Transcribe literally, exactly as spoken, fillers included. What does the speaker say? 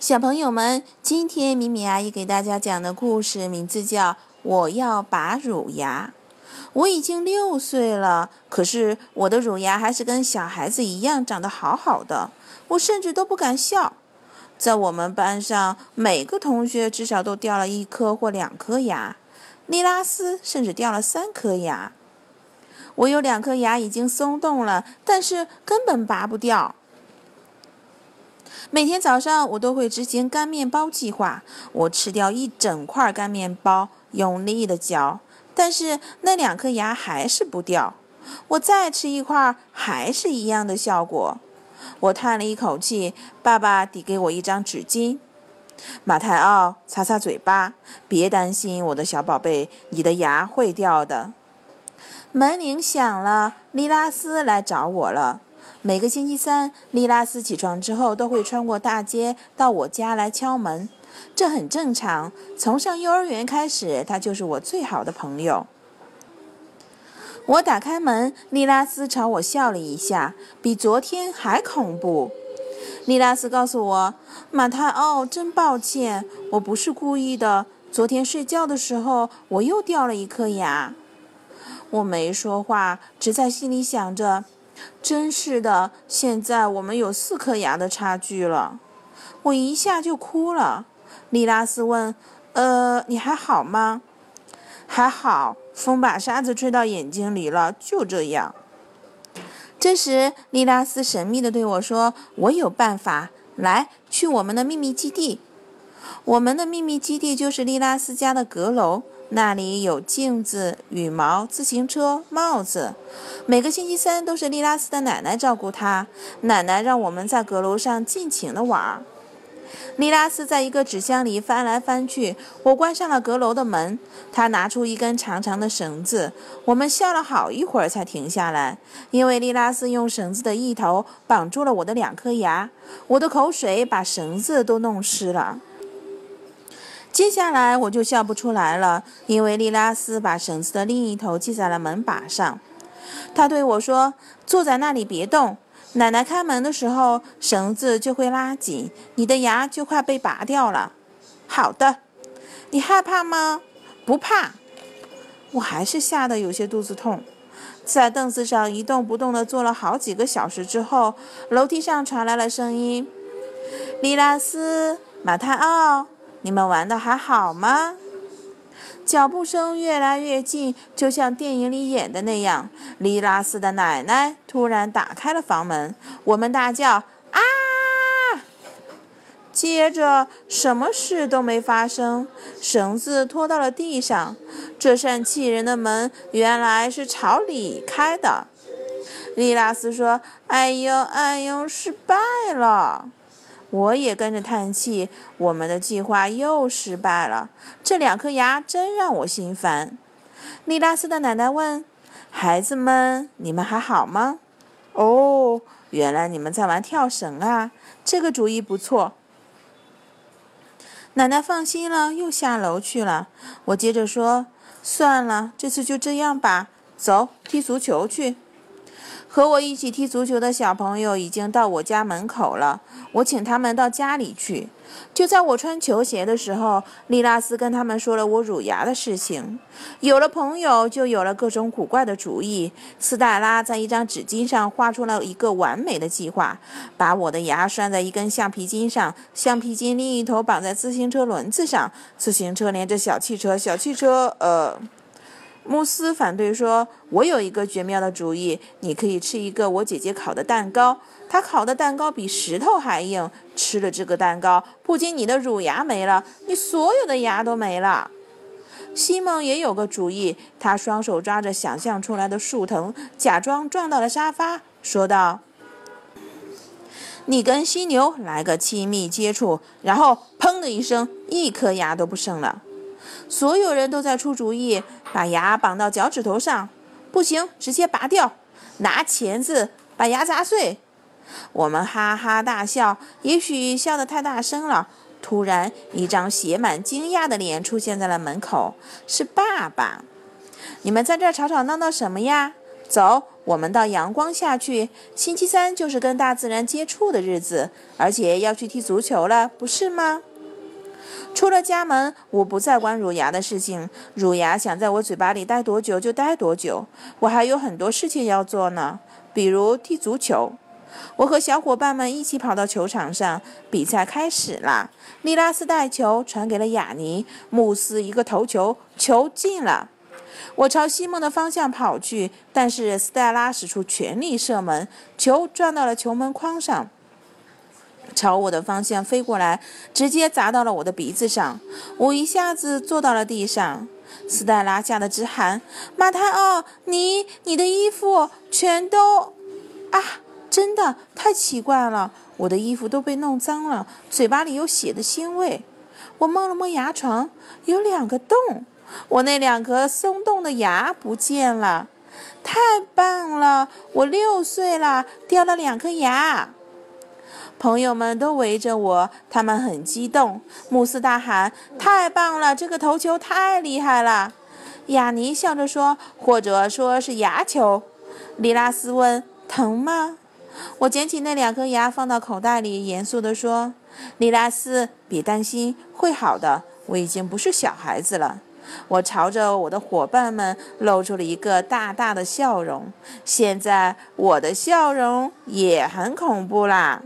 小朋友们，今天米米阿姨给大家讲的故事名字叫《我要拔乳牙》。我已经六岁了，可是我的乳牙还是跟小孩子一样长得好好的，我甚至都不敢笑。在我们班上，每个同学至少都掉了一颗或两颗牙，尼拉斯甚至掉了三颗牙。我有两颗牙已经松动了，但是根本拔不掉。每天早上我都会执行干面包计划，我吃掉一整块干面包，用力的嚼，但是那两颗牙还是不掉。我再吃一块，还是一样的效果。我叹了一口气，爸爸递给我一张纸巾。马泰奥，擦擦嘴巴，别担心，我的小宝贝，你的牙会掉的。门铃响了，莉拉斯来找我了。每个星期三，莉拉斯起床之后都会穿过大街到我家来敲门，这很正常。从上幼儿园开始，她就是我最好的朋友。我打开门，莉拉斯朝我笑了一下，比昨天还恐怖。莉拉斯告诉我：“马太奥，真抱歉，我不是故意的。昨天睡觉的时候，我又掉了一颗牙。”我没说话，只在心里想着。真是的，现在我们有四颗牙的差距了。我一下就哭了。莉拉斯问：“呃，你还好吗？”“还好，风把沙子吹到眼睛里了，就这样。”这时，莉拉斯神秘地对我说：“我有办法，来，去我们的秘密基地。”我们的秘密基地就是莉拉斯家的阁楼。那里有镜子、羽毛、自行车、帽子。每个星期三都是莉拉斯的奶奶照顾她，奶奶让我们在阁楼上尽情地玩。莉拉斯在一个纸箱里翻来翻去，我关上了阁楼的门。她拿出一根长长的绳子，我们笑了好一会儿才停下来，因为莉拉斯用绳子的一头绑住了我的两颗牙，我的口水把绳子都弄湿了。接下来我就笑不出来了，因为莉拉斯把绳子的另一头系在了门把上。她对我说：“坐在那里别动，奶奶开门的时候绳子就会拉紧，你的牙就快被拔掉了。”“好的。”“你害怕吗？”“不怕。”我还是吓得有些肚子痛。在凳子上一动不动地坐了好几个小时之后，楼梯上传来了声音：“莉拉斯，马太奥。”你们玩的还好吗？脚步声越来越近，就像电影里演的那样。莉拉斯的奶奶突然打开了房门，我们大叫：“啊！”接着什么事都没发生，绳子拖到了地上。这扇气人的门原来是朝里开的。莉拉斯说：“哎呦，哎呦，失败了。”我也跟着叹气，我们的计划又失败了。这两颗牙真让我心烦。莉拉斯的奶奶问：“孩子们，你们还好吗？”“哦，原来你们在玩跳绳啊，这个主意不错。”奶奶放心了，又下楼去了。我接着说：“算了，这次就这样吧，走，踢足球去。”和我一起踢足球的小朋友已经到我家门口了，我请他们到家里去。就在我穿球鞋的时候，莉拉斯跟他们说了我乳牙的事情。有了朋友，就有了各种古怪的主意。斯黛拉在一张纸巾上画出了一个完美的计划，把我的牙拴在一根橡皮筋上，橡皮筋另一头绑在自行车轮子上，自行车连着小汽车，小汽车，呃……慕斯反对说：“我有一个绝妙的主意，你可以吃一个我姐姐烤的蛋糕。她烤的蛋糕比石头还硬，吃了这个蛋糕，不仅你的乳牙没了，你所有的牙都没了。”西蒙也有个主意，他双手抓着想象出来的树藤，假装撞到了沙发，说道：“你跟犀牛来个亲密接触，然后砰的一声，一颗牙都不剩了。”所有人都在出主意，把牙绑到脚趾头上，不行，直接拔掉，拿钳子把牙砸碎。我们哈哈大笑，也许笑得太大声了。突然，一张写满惊讶的脸出现在了门口，是爸爸。“你们在这吵吵闹闹什么呀？走，我们到阳光下去。星期三就是跟大自然接触的日子，而且要去踢足球了，不是吗？”出了家门，我不再管乳牙的事情。乳牙想在我嘴巴里待多久就待多久，我还有很多事情要做呢，比如踢足球。我和小伙伴们一起跑到球场上，比赛开始了。利拉斯带球传给了雅尼，穆斯一个头球，球进了。我朝西蒙的方向跑去，但是斯黛拉使出全力射门，球撞到了球门框上，朝我的方向飞过来，直接砸到了我的鼻子上，我一下子坐到了地上。斯黛拉吓得直喊：“马泰奥，你你的衣服全都……啊！”真的太奇怪了，我的衣服都被弄脏了，嘴巴里有血的腥味。我摸了摸牙床，有两个洞，我那两颗松动的牙不见了。太棒了，我六岁了，掉了两颗牙。朋友们都围着我，他们很激动。穆斯大喊：“太棒了，这个头球太厉害了！”雅尼笑着说，或者说是牙球。里拉斯问：“疼吗？”我捡起那两颗牙放到口袋里，严肃地说：“里拉斯，别担心，会好的，我已经不是小孩子了。”我朝着我的伙伴们露出了一个大大的笑容。现在我的笑容也很恐怖啦。